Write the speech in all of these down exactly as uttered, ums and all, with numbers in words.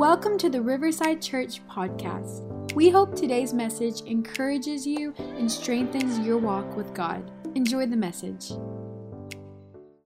Welcome to the Riverside Church podcast. We hope today's message encourages you and strengthens your walk with God. Enjoy the message.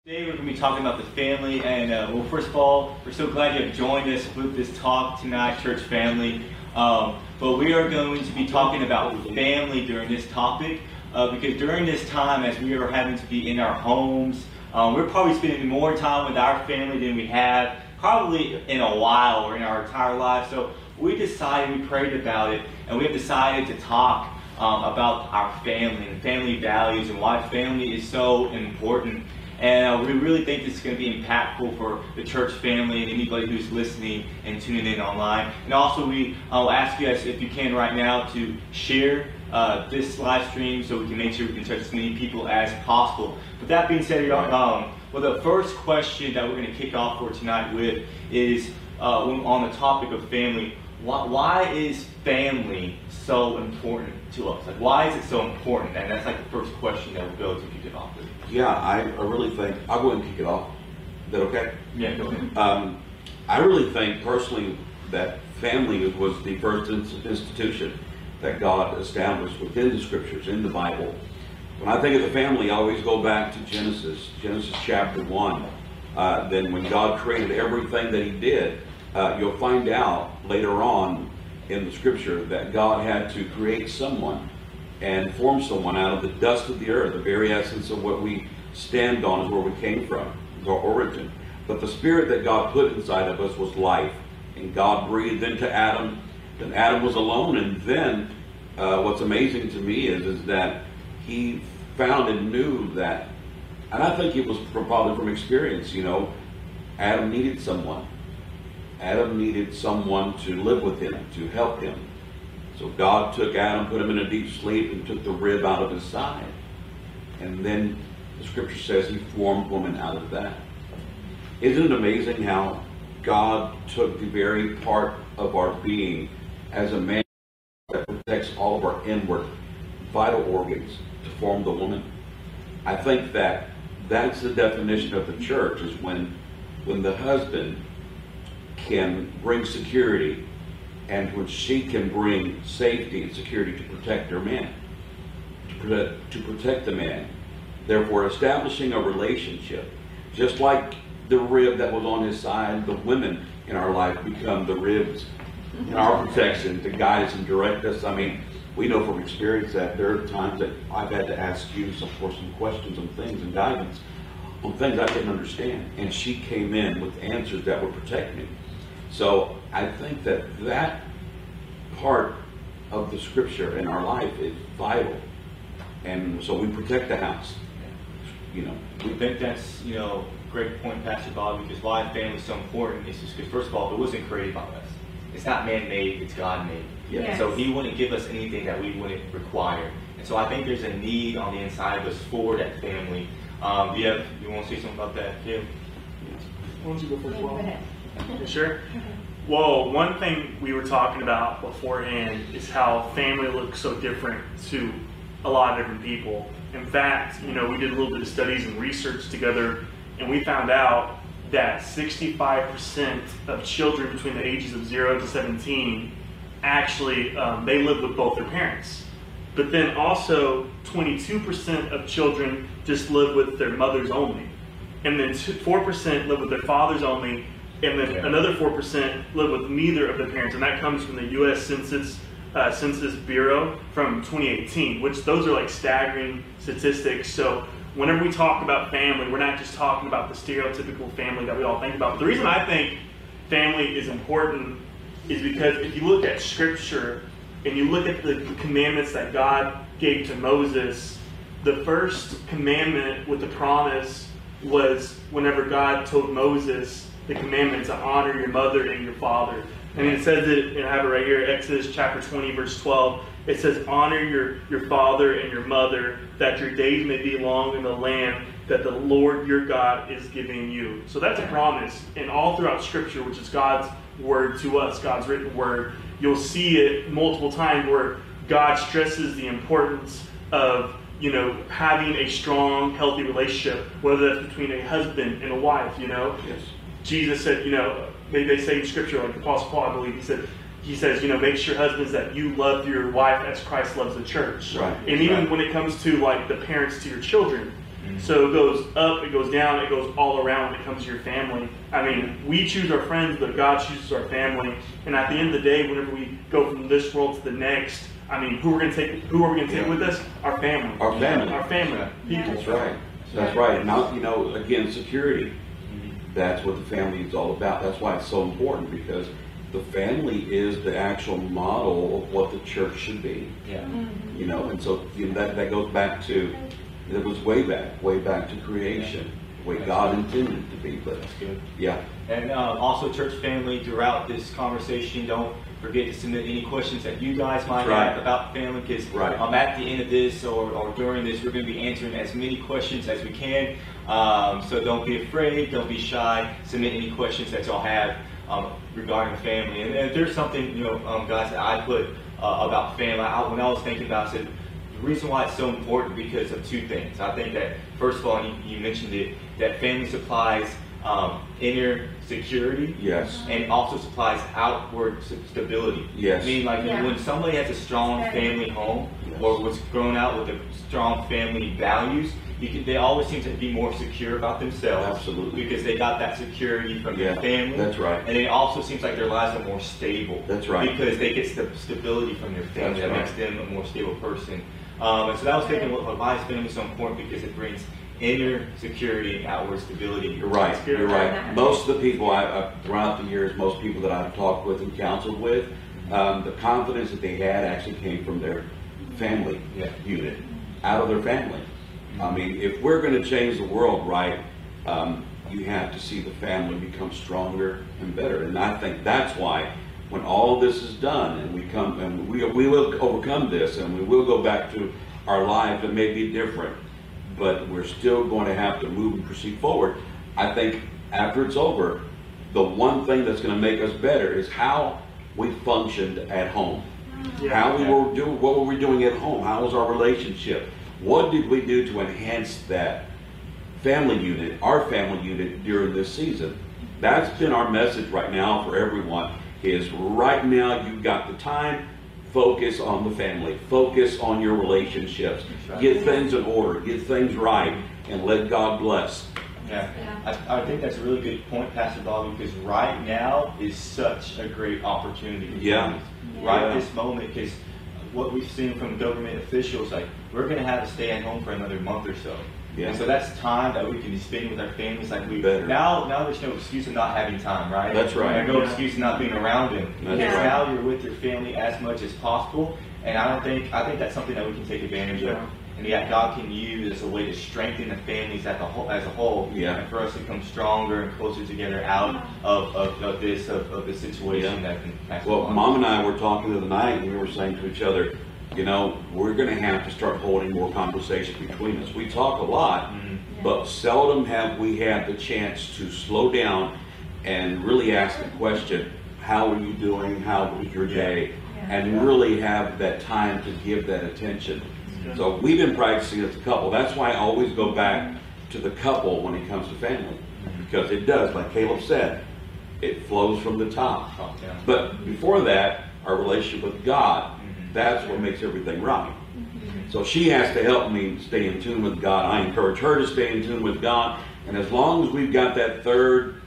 Today we're going to be talking about the family, and uh, well, first of all, we're so glad you have joined us with this talk tonight, church family. Um, but we are going to be talking about family during this topic, uh, because during this time, as we are having to be in our homes, um, we're probably spending more time with our family than we have probably in a while or in our entire lives. So we decided, we prayed about it, and we have decided to talk um, about our family and family values and why family is so important. And uh, we really think this is going to be impactful for the church family and anybody who's listening and tuning in online. And also, we I'll ask you guys, if you can right now, to share uh, this live stream so we can make sure we can touch as many people as possible. But that being said, y'all, um, well, the first question that we're going to kick off for tonight with is uh, on the topic of family. Why, why is family so important to us? Like, why is it so important? And that's like the first question that we'll go to kick it off with. Yeah, I, I really think, I'll go ahead and kick it off. Is that okay? Yeah, go ahead. Um, I really think personally that family was the first institution that God established within the scriptures, in the Bible. When I think of the family, I always go back to Genesis, Genesis chapter one. Uh, then when God created everything that he did, uh, you'll find out later on in the scripture that God had to create someone and form someone out of the dust of the earth. The very essence of what we stand on is where we came from, our origin. But the spirit that God put inside of us was life. And God breathed into Adam. Then Adam was alone. And then uh, what's amazing to me is, is that he found and knew that, and I think it was probably from experience, you know, Adam needed someone. Adam needed someone to live with him, to help him. So God took Adam, put him in a deep sleep, and took the rib out of his side. And then the scripture says he formed woman out of that. Isn't it amazing how God took the very part of our being as a man that protects all of our inward vital organs to form the woman? I think that that's the definition of the church, is when, when the husband can bring security and when she can bring safety and security to protect her man, to protect, to protect the man. Therefore, establishing a relationship, just like the rib that was on his side, the women in our life become the ribs in our protection to guide us and direct us. I mean, we know from experience that there are times that I've had to ask you some, for some questions on things and guidance on things I didn't understand. And she came in with answers that would protect me. So I think that that part of the scripture in our life is vital. And so we protect the house. You know, we think that's, you know, great point, Pastor Bob, because why family is so important is just because, first of all, it wasn't created by us. It's not man-made, it's God-made. Yes. And so he wouldn't give us anything that we wouldn't require. And so I think there's a need on the inside of us for that family. Um, do you, have, you want to say something about that, Kim? Yes. Why don't you go first? Well, yeah, sure. Well, one thing we were talking about beforehand is how family looks so different to a lot of different people. In fact, you know, we did a little bit of studies and research together, and we found out that sixty-five percent of children between the ages of zero to seventeen actually um, they live with both their parents. But then also twenty-two percent of children just live with their mothers only. And then four percent live with their fathers only. And then yeah. another four percent live with neither of their parents. And that comes from the U S Census, uh, Census Bureau from twenty eighteen, which those are like staggering statistics. So whenever we talk about family, we're not just talking about the stereotypical family that we all think about. But the reason I think family is important is because if you look at scripture and you look at the commandments that God gave to Moses, the first commandment with the promise was whenever God told Moses the commandment to honor your mother and your father. And it says it, and I have it right here, Exodus chapter twenty, verse twelve. It says, honor your, your father and your mother, that your days may be long in the land that the Lord your God is giving you. So that's a promise. And all throughout scripture, which is God's word to us, God's written word, you'll see it multiple times where God stresses the importance of, you know, having a strong, healthy relationship, whether that's between a husband and a wife, you know. Yes. Jesus said, you know, Maybe they say in Scripture, like the Apostle Paul, I believe, he said, he says, you know, make your husbands that you love your wife as Christ loves the church. Right. And even right. when it comes to like the parents to your children, mm-hmm. so it goes up, it goes down, it goes all around when it comes to your family. I mean, we choose our friends, but God chooses our family. And at the end of the day, whenever we go from this world to the next, I mean, who we're going to take, who are we going to take yeah. with us? Our family. Our family. Our family. Yeah. People. That's right. That's right. Not, you know, again, security. Mm-hmm. That's what the family is all about. That's why it's so important, because the family is the actual model of what the church should be. Yeah. Mm-hmm. You know, and so you know, that, that goes back to, it was way back, way back to creation, yeah. the way That's God good. intended to be. But, That's good. Yeah. And uh, also, church family, throughout this conversation, don't forget to submit any questions that you guys might right. have about family, because right. um, at the end of this or, or during this, we're going to be answering as many questions as we can. Um, so don't be afraid, don't be shy, submit any questions that y'all have. Um, regarding family, and, and there's something, you know, um, guys, that I put uh, about family. I, when I was thinking about, I said the reason why it's so important because of two things. I think that first of all, and you, you mentioned it, that family supplies um, inner security, yes, and also supplies outward stability. Yes, I mean, like yeah. when somebody has a strong family home yes. or was grown out with a strong family values. You can, they always seem to be more secure about themselves. Absolutely. Because they got that security from yeah, their family. That's right. And it also seems like their lives are more stable. That's right. Because they get st stability from their family. That's that right. makes them a more stable person. Um, and so that was thinking well, why is family so important, because it brings inner security and outward stability. You're right. Security. You're right. Most of the people I, uh, throughout the years, most people that I've talked with and counseled with, um, the confidence that they had actually came from their family yeah. unit, out of their family. I mean, if we're going to change the world, right, um, you have to see the family become stronger and better. And I think that's why when all this is done and we come and we, we will overcome this and we will go back to our life that may be different, but we're still going to have to move and proceed forward. I think after it's over, the one thing that's going to make us better is how we functioned at home. Yeah. How we were doing, what were we doing at home? How was our relationship? What did we do to enhance that family unit, our family unit, during this season? That's been our message right now for everyone, is right now you've got the time, focus on the family, focus on your relationships, get things in order, get things right, and let God bless. Yeah, yeah. I, I think that's a really good point, Pastor Bobby, because right now is such a great opportunity. Yeah. yeah. Right this moment, because what we've seen from government officials, like, we're going to have to stay at home for another month or so. Yeah. And so that's time that we can be spending with our families. Like we Better. now, now there's no excuse of not having time, right? That's right. There's no yeah. excuse of not being around them. That's because right. now you're with your family as much as possible. And I don't think I think that's something that we can take advantage yeah. of. And yeah, God can use as a way to strengthen the families as a whole, as a whole yeah. and for us to come stronger and closer together out of, of, of this, of, of the situation yeah. that can happen. Well, Mom and I were talking the other night, and we were saying to each other, you know, we're going to have to start holding more conversation between us. We talk a lot, mm-hmm. yeah. but seldom have we had the chance to slow down and really ask the question, how are you doing? How was your day? Yeah. And yeah. really have that time to give that attention. So we've been practicing as a couple. That's why I always go back to the couple when it comes to family, because it does, like Caleb said, it flows from the top. Oh, yeah. But before that, our relationship with God, that's what makes everything right. So she has to help me stay in tune with God. I encourage her to stay in tune with God. And as long as we've got that third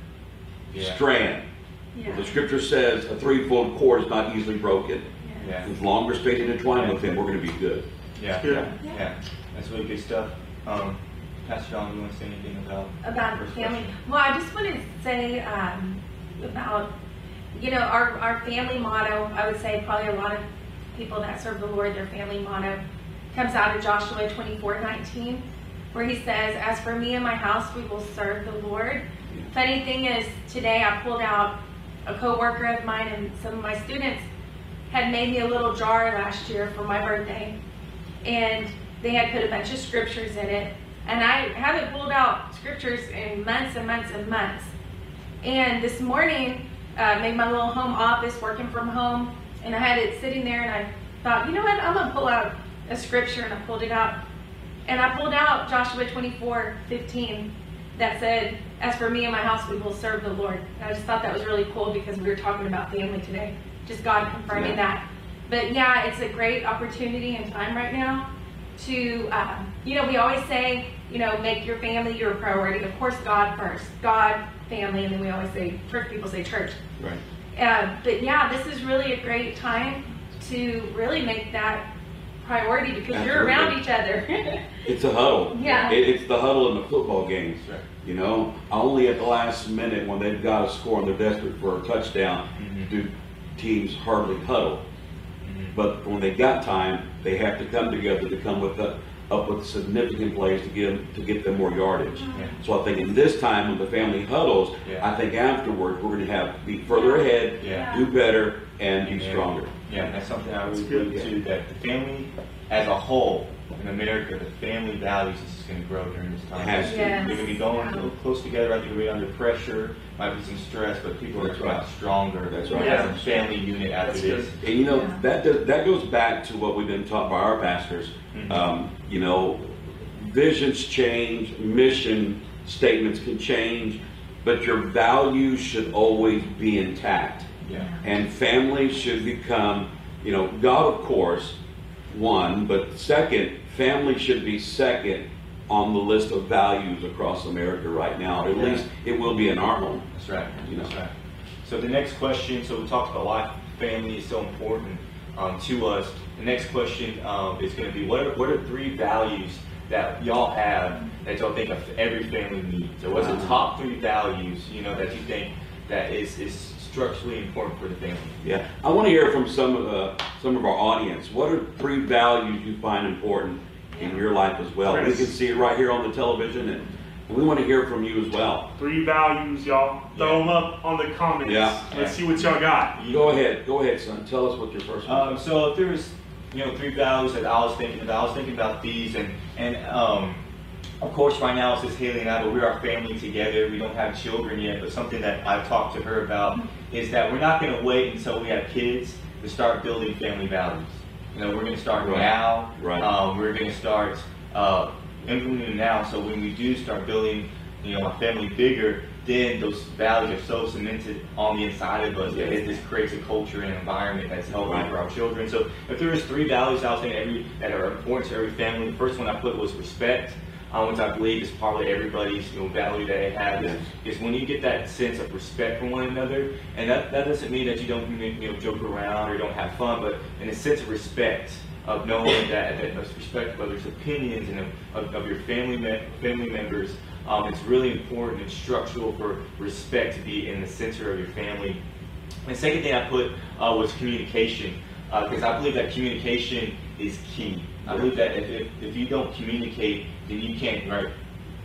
yeah. strand, yeah. the scripture says a threefold cord is not easily broken. Yeah. As long as we're staying intertwined with him, we're going to be good. Yeah, yeah, yeah, that's really good stuff. Um, Pastor John, you want to say anything about about family? Question? Well, I just want to say um, about you know our our family motto. I would say probably a lot of people that serve the Lord, their family motto comes out of Joshua twenty-four nineteen, where he says, "As for me and my house, we will serve the Lord." Yeah. Funny thing is, today I pulled out a coworker of mine, and some of my students had made me a little jar last year for my birthday. And they had put a bunch of scriptures in it, and I haven't pulled out scriptures in months and months and months. And this morning, I uh, made my little home office, working from home, and I had it sitting there, and I thought, you know what, I'm gonna pull out a scripture, and I pulled it out. And I pulled out Joshua twenty-four fifteen, that said, "As for me and my house, we will serve the Lord." And I just thought that was really cool because we were talking about family today. Just God confirming yeah. that. But yeah, it's a great opportunity and time right now to, uh, you know, we always say, you know, make your family your priority. Of course, God first, God, family, and then we always say, church people say church. Right. Uh, but yeah, this is really a great time to really make that priority because Absolutely. You're around each other. It's a huddle. Yeah. It, it's the huddle in the football games. Right. You know, only at the last minute when they've got a score and they're desperate for a touchdown mm-hmm. do teams hardly huddle. Mm-hmm. But when they got time, they have to come together to come with the, up with significant plays to give to get them more yardage. Yeah. So I think in this time when the family huddles, yeah. I think afterward we're going to have be further ahead, yeah. do better, and be yeah. stronger. Yeah, that's something I really believe yeah. too. That the family as a whole in America, the family values is going to grow during this time. Yes. Yes. They're going to be going yeah. close together. I think we're under pressure. Might be some stress, but people are coming out stronger. That's right. Yeah. As a family unit, as it is. And you know yeah. that does, that goes back to what we've been taught by our pastors. Mm-hmm. um, you know, visions change, mission statements can change, but your values should always be intact. Yeah. And family should become, you know, God, of course, one, but second, family should be second on the list of values across America right now. At yeah. least it will be in our home. That's right. You know? That's right. So the next question, so we talked about why family is so important um, to us. The next question um, is going to be, what are, what are three values that y'all have that y'all think of every family needs? So what's the top three values, you know, that you think that is, is structurally important for the family? Yeah, I want to hear from some of the, some of our audience. What are three values you find important yeah. in your life as well? Chris. We can see it right here on the television, and we want to hear from you as well. Three values, y'all. Yeah. Throw them up on the comments. Yeah. Let's see what y'all got. You go ahead. Go ahead, son. Tell us what your first one is. Um, so if there's, you know, three values that I was thinking about, I was thinking about these, and and um, of course, right now it's just Haley and I, but we are family together. We don't have children yet, but something that I've talked to her about is that we're not going to wait until we have kids to start building family values. You know, we're going to start right. now. Right. Um, we're going to start uh, implementing now. So when we do start building, you know, a family bigger, then those values are so cemented on the inside of us that it just creates a culture and environment that's healthy right. for our children. So if there was three values I was saying every that are important to every family, the first one I put was respect. Um, which I believe is probably everybody's, you know, value that they have is, is when you get that sense of respect for one another, and that, that doesn't mean that you don't, you know, joke around or don't have fun, but in a sense of respect of knowing that, that respect of others' opinions and of, of, of your family me family members, um, it's really important and structural for respect to be in the center of your family. And the second thing I put uh, was communication, because uh, I believe that communication is key. I believe that if, if, if you don't communicate, then you can't, right?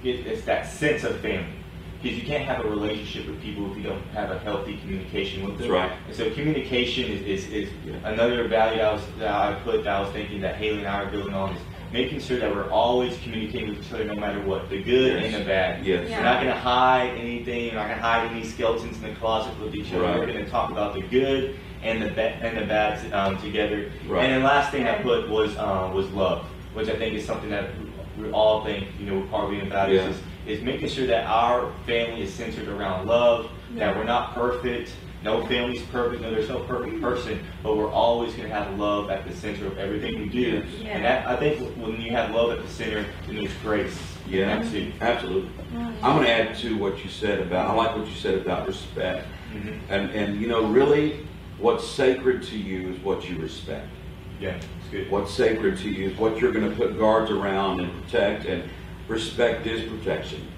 It, it's that sense of family. Because you can't have a relationship with people if you don't have a healthy communication with them. That's right. And so communication is, is, is yeah. another value I was, that I put that I was thinking that Haley and I are building on is making sure that we're always communicating with each other no matter what, the good yes. and the bad. Yes. Yeah. We're not going to hide anything. We're not going to hide any skeletons in the closet with each other. Right. We're going to talk about the good and the and the bad um, together. Right. And the last thing I put was uh, was love, which I think is something that we all think, you know, we're probably about yeah. is is making sure that our family is centered around love. Yeah. That we're not perfect. No family's perfect. No, there's no perfect person, but we're always going to have love at the center of everything we do. Yeah. And that, I think when you have love at the center, then there's grace. Yeah, absolutely. absolutely. Oh, yeah. I'm going to add to what you said about. I like what you said about respect, mm-hmm. and and you know really. What's sacred to you is what you respect. Yeah, that's good. What's sacred to you is what you're going to put guards around and protect, and respect is protection.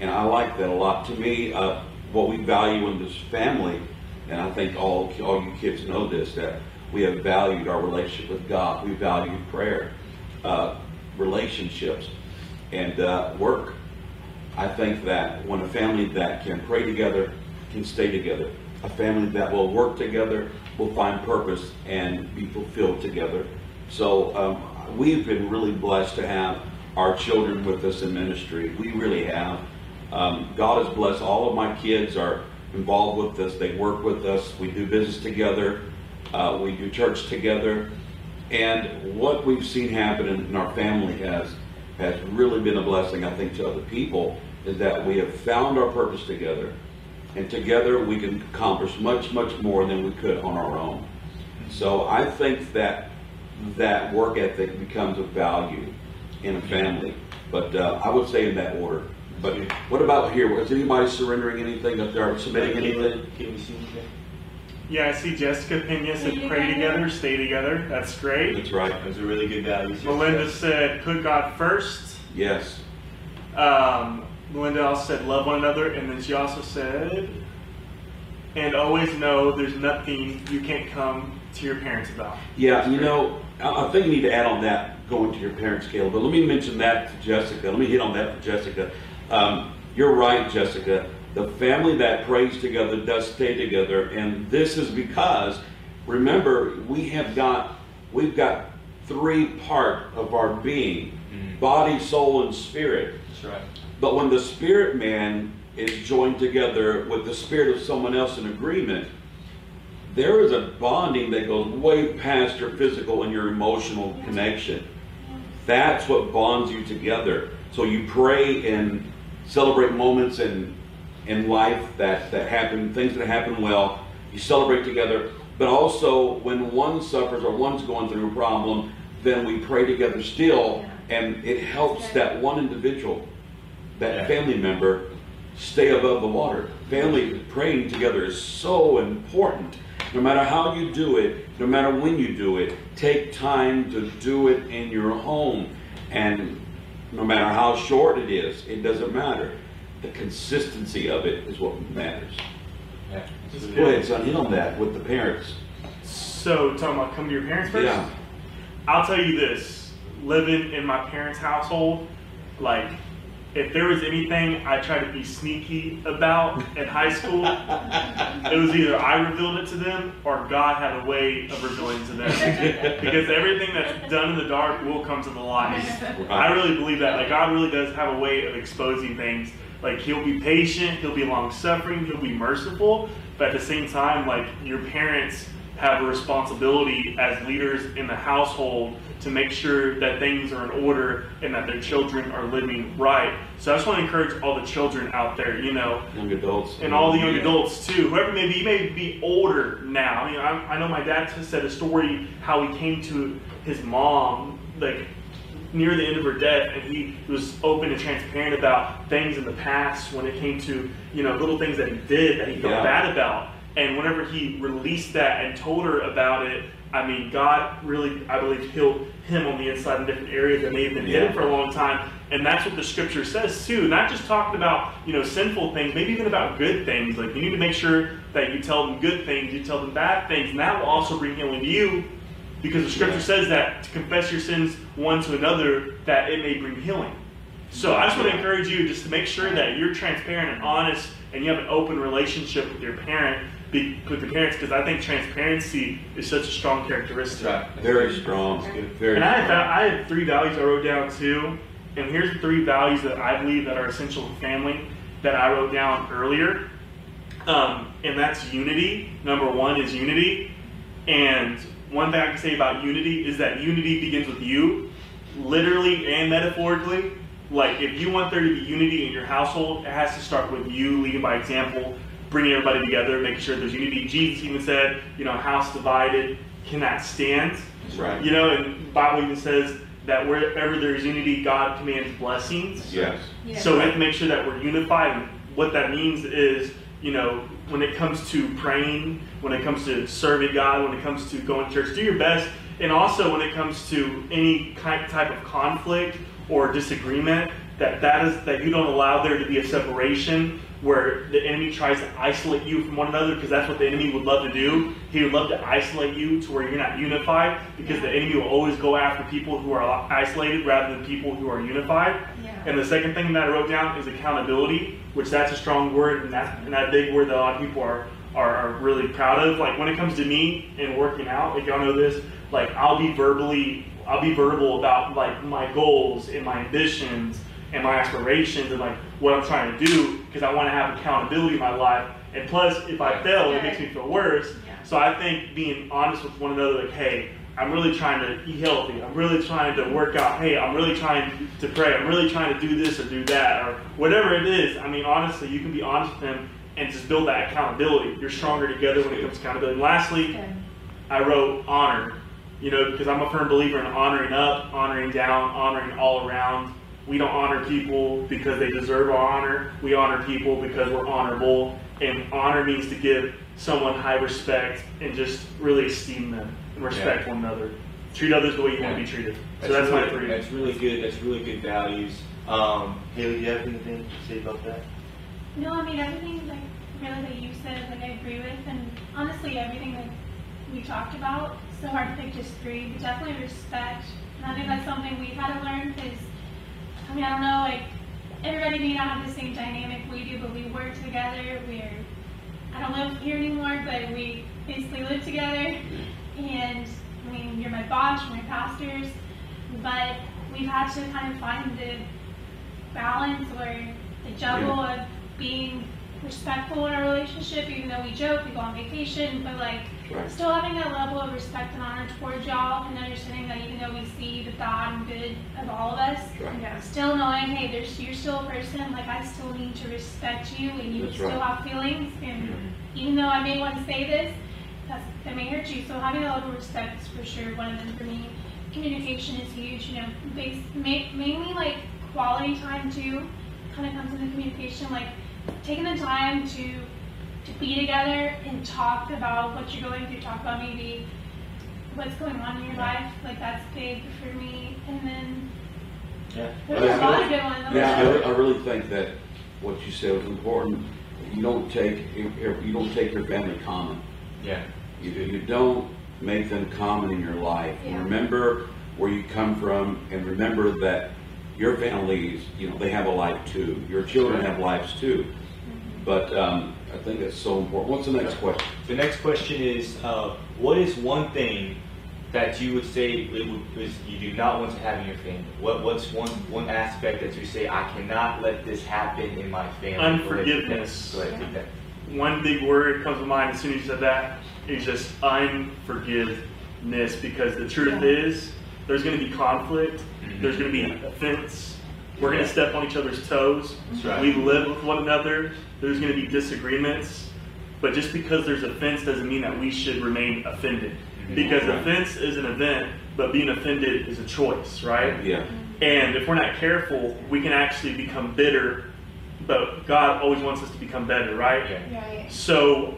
And I like that a lot. To me, uh, what we value in this family, and I think all, all you kids know this, that we have valued our relationship with God. We value prayer, uh, relationships, and uh, work. I think that when a family that can pray together can stay together. A family that will work together, will find purpose and be fulfilled together. So um, we've been really blessed to have our children with us in ministry. We really have. Um, God has blessed. All of my kids are involved with us. They work with us. We do business together. Uh, we do church together. And what we've seen happen in, in our family has, has really been a blessing, I think, to other people. is that we have found our purpose together, and together we can accomplish much, much more than we could on our own. So I think that that work ethic becomes of value in a family. But uh, I would say in that order. But what about here? Is anybody surrendering anything up there, submitting anything? Can we see anything? Yeah, I see Jessica Pena said pray together, stay together. That's great. That's right. Those are really good values. Melinda said put God first. Yes. Um, Melinda also said love one another, and then she also said, and always know there's nothing you can't come to your parents about. Yeah, that's you great. know, I think you need to add on that going to your parents, Caleb. But let me mention that to Jessica. Let me hit on that for Jessica. Um, you're right, Jessica. The family that prays together does stay together, and this is because, remember, we have got we've got three part of our being: mm-hmm. body, soul, and spirit. That's right. But when the spirit man is joined together with the spirit of someone else in agreement, there is a bonding that goes way past your physical and your emotional connection. That's what bonds you together. So you pray and celebrate moments and. in life that, that happen, things that happen well, you celebrate together, but also when one suffers or one's going through a problem, then we pray together still, and it helps that one individual, that family member, stay above the water. Family praying together is so important. No matter how you do it, no matter when you do it, take time to do it in your home, and no matter how short it is, it doesn't matter. The consistency of it is what matters. Yeah, go ahead, son, hit on that with the parents. So, talking about come to your parents first? Yeah. I'll tell you this, living in my parents' household, like, if there was anything I tried to be sneaky about in high school, it was either I revealed it to them or God had a way of revealing it to them. Because everything that's done in the dark will come to the light. Right. I really believe that. Like, God really does have a way of exposing things. Like, he'll be patient, he'll be long-suffering, he'll be merciful, but at the same time, like, your parents have a responsibility as leaders in the household to make sure that things are in order and that their children are living right. So I just want to encourage all the children out there, you know. Young adults. And all the young yeah. adults, too. Whoever may be, you may be older now. You know, I, I know my dad said a story how he came to his mom, like, near the end of her death, and he was open and transparent about things in the past when it came to, you know, little things that he did that he felt yeah. bad about. And whenever he released that and told her about it, I mean, God really, I believe, healed him on the inside in different areas that may have been yeah. hidden for a long time. And that's what the scripture says too. Not just talking about, you know, sinful things, maybe even about good things. Like, you need to make sure that you tell them good things, you tell them bad things, and that will also bring healing to you. Because the scripture yeah. says that to confess your sins one to another, that it may bring healing. So I just want to encourage you just to make sure that you're transparent and honest, and you have an open relationship with your parent, be, with your parents, because I think transparency is such a strong characteristic. That's right. Very strong. Very and I have, I have three values I wrote down too, and here's the three values that I believe that are essential to family that I wrote down earlier, um, and that's unity. Number one is unity, and one thing I can say about unity is that unity begins with you, literally and metaphorically. Like, if you want there to be unity in your household, it has to start with you leading by example, bringing everybody together, making sure there's unity. Jesus even said, you know, house divided cannot stand. That's right. You know, and the Bible even says that wherever there's unity, God commands blessings. Yes. yes. So we have to make sure that we're unified. And what that means is, you know, when it comes to praying, when it comes to serving God, when it comes to going to church, do your best. And also when it comes to any kind, type of conflict or disagreement, that, that, is, that you don't allow there to be a separation where the enemy tries to isolate you from one another, because that's what the enemy would love to do. He would love to isolate you to where you're not unified, because the enemy will always go after people who are isolated rather than people who are unified. Yeah. And the second thing that I wrote down is accountability, which that's a strong word, and that's and that big word that a lot of people are, are, are really proud of. Like, when it comes to me and working out, if y'all know this, like, I'll be verbally, I'll be verbal about, like, my goals and my ambitions and my aspirations and, like, what I'm trying to do, because I want to have accountability in my life. And plus, if I fail, it makes me feel worse. Yeah. So I think being honest with one another, like, hey, I'm really trying to eat healthy. I'm really trying to work out. Hey, I'm really trying to pray. I'm really trying to do this or do that or whatever it is. I mean, honestly, you can be honest with them and just build that accountability. You're stronger together when it comes to accountability. And lastly, okay. I wrote honor, you know, because I'm a firm believer in honoring up, honoring down, honoring all around. We don't honor people because they deserve our honor. We honor people because we're honorable. And honor means to give someone high respect and just really esteem them and respect yeah. one another. Treat others the way you yeah. want to be treated. That's so that's really, my three. That's really good. That's really good values. Um, Haley, do you have anything to say about that? No, I mean, everything like really that you said, like I agree with, and honestly, everything that we talked about. It's so hard to pick just three, but definitely respect. And I think that's something we've had to learn because, I mean, I don't know, like, everybody may not have the same dynamic we do, but we work together. We're, I don't live here anymore, but we basically live together. And I mean, you're my boss, you're my pastors, but we've had to kind of find the balance or the juggle yeah. of being respectful in our relationship, even though we joke, we go on vacation, but like right. still having that level of respect and honor towards y'all and understanding that even though we see the God and good of all of us, right. you know, still knowing, hey, there's, you're still a person, like I still need to respect you and you that's still right. have feelings and mm-hmm. even though I may want to say this, that's, that may hurt you. So having that level of respect is for sure one of them for me. Communication is huge, you know, based, ma- mainly like quality time too kind of comes into communication, like taking the time to to be together and talk about what you're going through, talk about maybe what's going on in your life, like that's big for me. And then yeah, there's a lot of good ones. Yeah, I really, I really think that what you said was important. You don't take you don't take your family common. Yeah, you you don't make them common in your life. Yeah. And remember where you come from, and remember that. Your families, you know, they have a life too. Your children have lives too. Mm-hmm. But um, I think that's so important. What's the next question? The next question is, uh, what is one thing that you would say it would, is you do not want to have in your family? What What's one one aspect that you say, I cannot let this happen in my family? Unforgiveness. Go ahead, go ahead, yeah. One big word comes to mind as soon as you said that is just unforgiveness, because the truth yeah. is, there's going to be conflict. There's going to be offense. We're going to step on each other's toes. That's right. We live with one another. There's going to be disagreements. But just because there's offense doesn't mean that we should remain offended. Because right. offense is an event, but being offended is a choice, right? Yeah. And if we're not careful, we can actually become bitter. But God always wants us to become better, right? Yeah. Right. So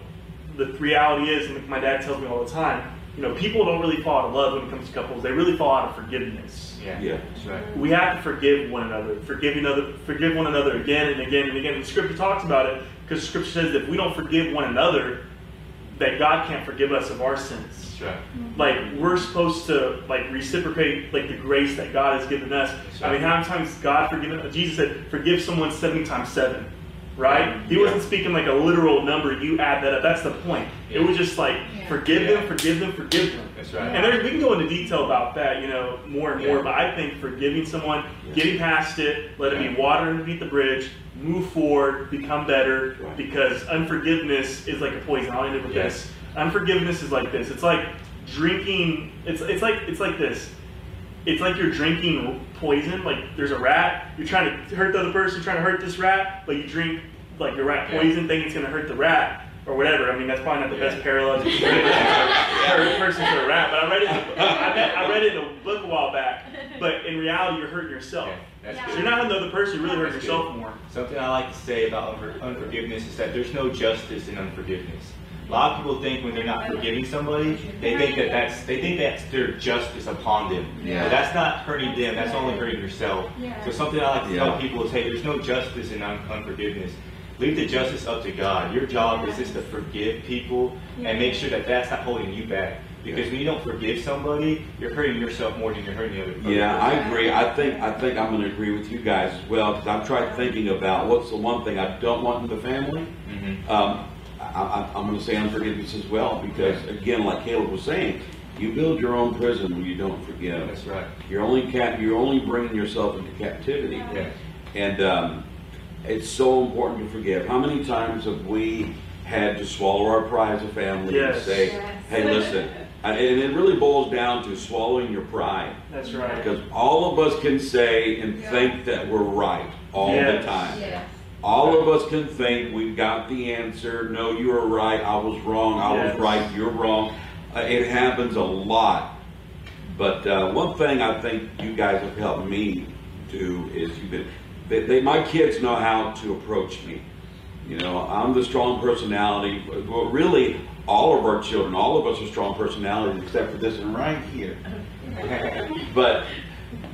the reality is, and my dad tells me all the time, you know, people don't really fall out of love when it comes to couples. They really fall out of forgiveness. Yeah, yeah, that's right. We have to forgive one another, forgive another, forgive one another again and again and again. And the Scripture talks about it because Scripture says that if we don't forgive one another, that God can't forgive us of our sins. That's right. Mm-hmm. Like we're supposed to like reciprocate like the grace that God has given us. That's right. I mean, how many times God forgiven? Jesus said, "Forgive someone seventy times seven." Right? He yeah. wasn't speaking like a literal number. You add that up. That's the point. Yeah. It was just like yeah. forgive yeah. them, forgive them, forgive them. That's right. And there, we can go into detail about that, you know, more and yeah. more. But I think forgiving someone, yeah. getting past it, let yeah. it be water underneath the bridge, move forward, become better. Right. Because unforgiveness is like a poison. I'll end it with yeah. this. Unforgiveness is like this. It's like drinking. It's it's like it's like this. It's like you're drinking poison, like there's a rat, you're trying to hurt the other person, you're trying to hurt this rat, but you drink like your rat poison yeah. thinking it's going to hurt the rat, or whatever. I mean, that's probably not the yeah. best parallel to hurt a person to a rat, but I read, it, I, bet, I read it in a book a while back, but in reality you're hurting yourself. Yeah, yeah. So you're not hurting the other person, you're really hurting yourself good. More. Something I like to say about unforgiveness is that there's no justice in unforgiveness. A lot of people think when they're not forgiving somebody, they think that that's they think that's their justice upon them. Yeah. But that's not hurting them. That's only hurting yourself. Yeah. So something I like to yeah. tell people is, hey, there's no justice in un- unforgiveness. Leave the justice up to God. Your job is just to forgive people yeah. and make sure that that's not holding you back. Because when you don't forgive somebody, you're hurting yourself more than you're hurting the other person. Yeah, I agree. I think I think I'm going to agree with you guys as well because I'm trying thinking about what's the one thing I don't want in the family. Mm-hmm. Um, I, I'm going to say unforgiveness as well because, again, like Caleb was saying, you build your own prison when you don't forgive. That's right. You're only cap- you're only bringing yourself into captivity. Yeah. And um, it's so important to forgive. How many times have we had to swallow our pride as a family yes. and say, yes. hey, listen, And it really boils down to swallowing your pride. That's right. Because all of us can say and yeah. think that we're right all yes. the time. Yeah. All right. of us can think we've got the answer. No, you were right. I was wrong. I yes. was right. You're wrong. Uh, it happens a lot. But uh, one thing I think you guys have helped me do is you've been, they, they, my kids know how to approach me. You know, I'm the strong personality. Well, really, all of our children, all of us are strong personalities, except for this one right here. but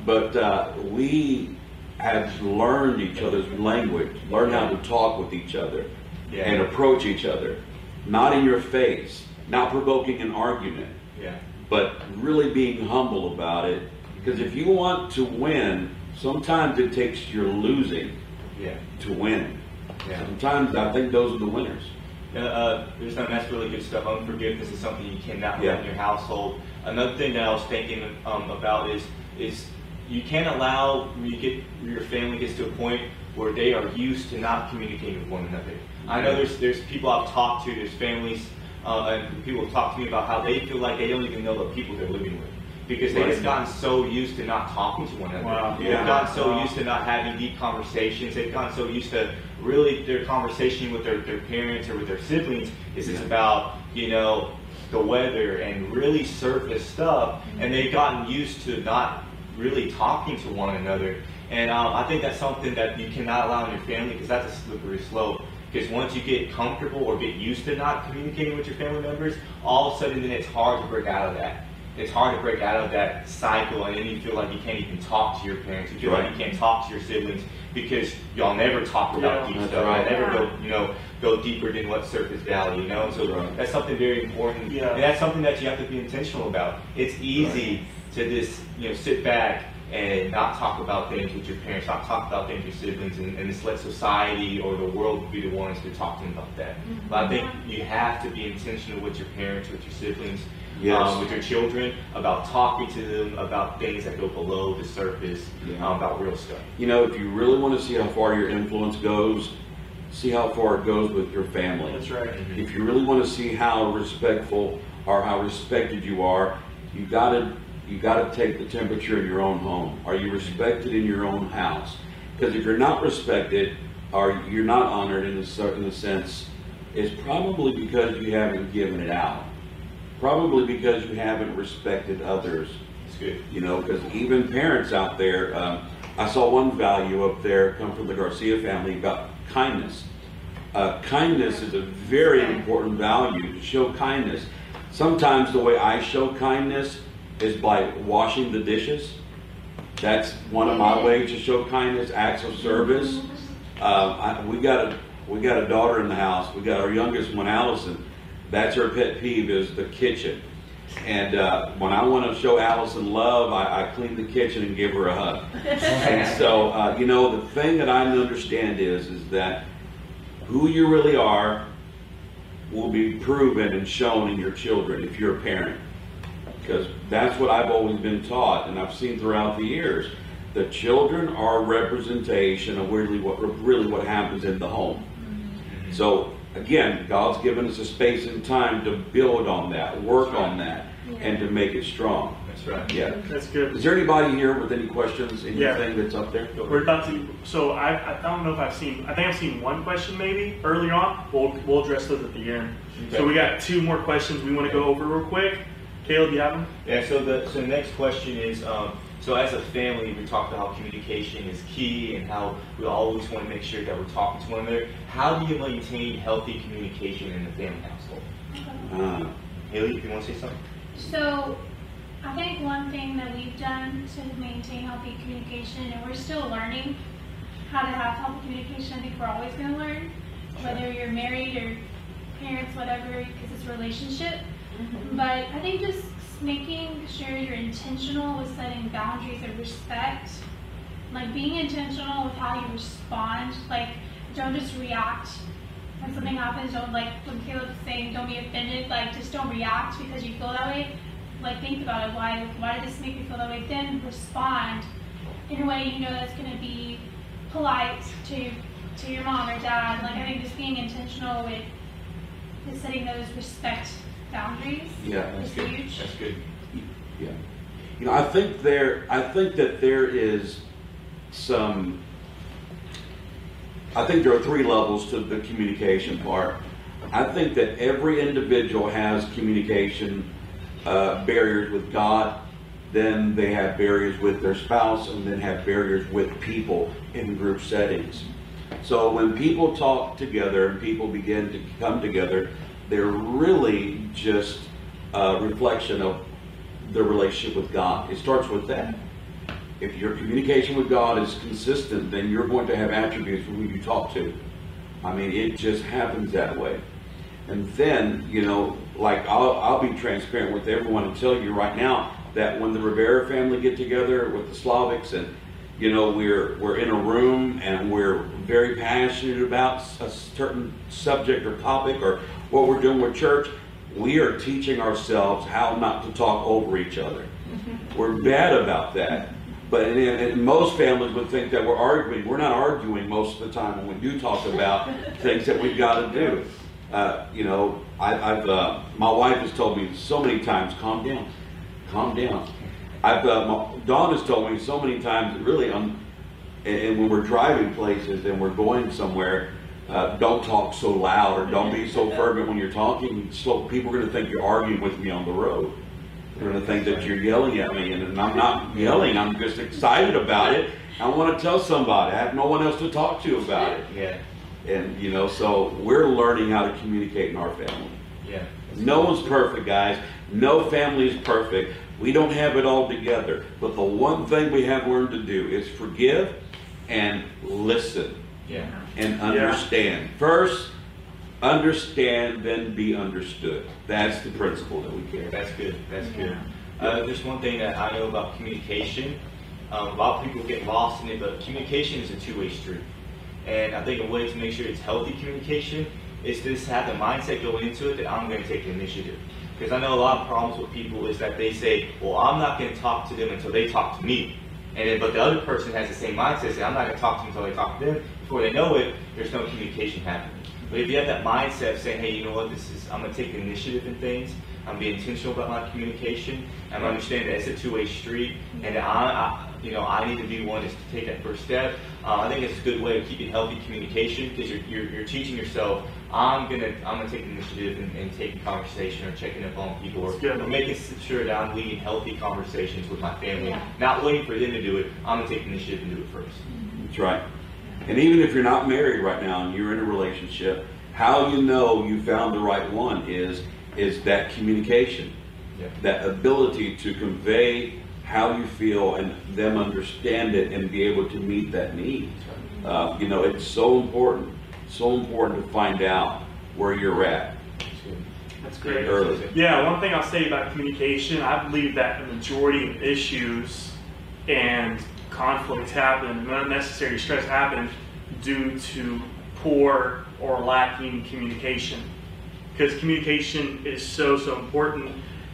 but uh, we have learned each other's language, learned how to talk with each other yeah. and approach each other, not in your face, not provoking an argument, yeah. but really being humble about it. Because if you want to win, sometimes it takes your losing yeah. to win. Yeah. Sometimes I think those are the winners. Uh, uh, there's some that's really good stuff. Unforgiveness is something you cannot yeah. have in your household. Another thing that I was thinking um, about is is you can't allow you get your family gets to a point where they are used to not communicating with one another. Mm-hmm. I know there's there's people I've talked to, there's families uh, and people have talked to me about how they feel like they don't even know the people they're living with. Because they've just gotten so used to not talking to one another. Wow. They've yeah. gotten so wow. used to not having deep conversations. They've gotten so used to really their conversation with their, their parents or with their siblings is yeah. just about, you know, the weather and really surface stuff. Mm-hmm. And they've gotten used to not really talking to one another. And um, I think that's something that you cannot allow in your family because that's a slippery slope. Because once you get comfortable or get used to not communicating with your family members, all of a sudden then it's hard to break out of that. It's hard to break out of that cycle, and then you feel like you can't even talk to your parents. You feel right. like you can't talk to your siblings because y'all never talk about yeah, deep stuff. Right. Never go, you know, go deeper than what surface value, you know. And so right. that's something very important, yeah. and that's something that you have to be intentional about. It's easy right. to just, you know, sit back and not talk about things with your parents, not talk about things with your siblings, and, and just let society or the world be the ones to talk to them about that. Mm-hmm. But I think you have to be intentional with your parents, with your siblings. Yes. Um, with your children, about talking to them about things that go below the surface, yeah. um, about real stuff. You know, if you really want to see how far your influence goes, see how far it goes with your family. That's right. Mm-hmm. If you really want to see how respectful or how respected you are, you gotta you gotta take the temperature in your own home. Are you respected in your own house? Because if you're not respected, or you're not honored in a certain sense, it's probably because you haven't given it out. Probably because you haven't respected others. That's good. You know, because even parents out there, um, I saw one value up there come from the Garcia family about kindness. Uh, kindness is a very important value, to show kindness. Sometimes the way I show kindness is by washing the dishes. That's one of my ways to show kindness, acts of service. Uh, I, we got a, we got a daughter in the house. We got our youngest one, Allison. That's her pet peeve, is the kitchen. And uh, when I want to show Allison love, I, I clean the kitchen and give her a hug. And so, uh, you know, the thing that I understand is, is that who you really are will be proven and shown in your children if you're a parent. Because that's what I've always been taught, and I've seen throughout the years. The children are a representation of really what, really what happens in the home. So, again, God's given us a space and time to build on that, work right. on that, yeah. and to make it strong. That's right. Yeah. That's good. Is there anybody here with any questions? Anything yeah. that's up there? We're about to. So I, I don't know if I've seen. I think I've seen one question maybe early on. We'll we'll address those at the end. Okay. So we got two more questions we want to go over real quick. Caleb, you have them? Yeah. So the so the next question is. Um, So as a family, we talked about how communication is key and how we always want to make sure that we're talking to one another. How do you maintain healthy communication in the family household? Uh, Haley, if you want to say something? So I think one thing that we've done to maintain healthy communication, and we're still learning how to have healthy communication. I think we're always going to learn, whether you're married or parents, whatever, because it's a relationship. Mm-hmm. But I think just making sure you're intentional with setting boundaries of respect, like being intentional with how you respond, like don't just react when something happens. Don't, like when Caleb's saying, don't be offended, like just don't react because you feel that way. Like think about it, why why did this make me feel that way? Then respond in a way you know that's going to be polite to to your mom or dad. Like I think just being intentional with setting those respect boundaries. boundaries. Yeah, that's good. Huge. That's good. Yeah, you know, I think there. I think that there is some. I think there are three levels to the communication part. I think that every individual has communication uh, barriers with God, then they have barriers with their spouse, and then have barriers with people in group settings. So when people talk together and people begin to come together, they're really just a reflection of their relationship with God. It starts with that. If your communication with God is consistent, then you're going to have attributes for who you talk to. I mean, it just happens that way. And then, you know, like I'll, I'll be transparent with everyone and tell you right now that when the Rivera family get together with the Slavics, and you know, we're we're in a room and we're very passionate about a certain subject or topic or what we're doing with church, we are teaching ourselves how not to talk over each other. Mm-hmm. We're bad about that. But and, and most families would think that we're arguing. We're not arguing most of the time when we do talk about things that we've got to do. Uh, you know, I, I've uh, my wife has told me so many times, calm down, calm down. I've uh, my, Dawn has told me so many times, really, um, and, and when we're driving places and we're going somewhere, uh, don't talk so loud or don't be so fervent when you're talking. So people are going to think you're arguing with me on the road. They're going to think that you're yelling at me, and, and I'm not yelling. I'm just excited about it. I want to tell somebody. I have no one else to talk to about it. Yeah. And you know, so we're learning how to communicate in our family. Yeah. No one's perfect, guys. No family is perfect. We don't have it all together. But the one thing we have learned to do is forgive and listen. Yeah. And understand. Yeah. First, understand, then be understood. That's the principle that we care. That's good. That's good. Uh, there's one thing that I know about communication. Um, a lot of people get lost in it, but communication is a two-way street. And I think a way to make sure it's healthy communication is to just have the mindset going into it that I'm going to take the initiative. Because I know a lot of problems with people is that they say, well, I'm not going to talk to them until they talk to me. And then, but the other person has the same mindset, saying, I'm not going to talk to them until they talk to them. Before they know it, there's no communication happening. But if you have that mindset of saying, hey, you know what, this is, I'm going to take the initiative in things, I'm going to be intentional about my communication, I'm going to understand that it's a two-way street, and that I, I, you know, I need to be one to take that first step. Uh, I think it's a good way of keeping healthy communication, because you're, you're, you're teaching yourself, I'm going to I'm gonna take the initiative and, and take a conversation or checking up on people, or, or making sure that I'm leading healthy conversations with my family, yeah. Not waiting for them to do it, I'm going to take the initiative and do it first. That's right. And even if you're not married right now and you're in a relationship, how you know you found the right one is is that communication, yeah. That ability to convey how you feel and them understand it and be able to meet that need. Uh, you know, it's so important, so important to find out where you're at. That's great. Early. Yeah, one thing I'll say about communication, I believe that the majority of issues and conflicts happen, unnecessary stress happens due to poor or lacking communication. Because communication is so, so important.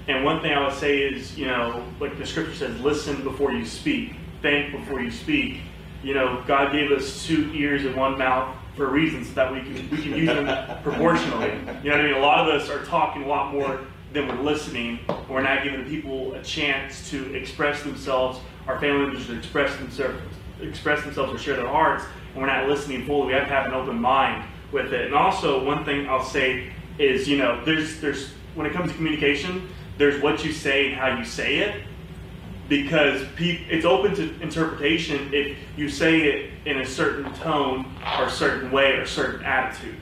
And one thing I would say is, you know, like the scripture says, listen before you speak, think before you speak. You know, God gave us two ears and one mouth for reasons that we can, we can use them proportionally. You know what I mean? A lot of us are talking a lot more than we're listening. We're not giving people a chance to express themselves. Our family members should express themselves, express themselves or share their hearts, and we're not listening fully. We have to have an open mind with it. And also, one thing I'll say is, you know, there's, there's when it comes to communication, there's what you say and how you say it, because pe it's open to interpretation if you say it in a certain tone or a certain way or a certain attitude.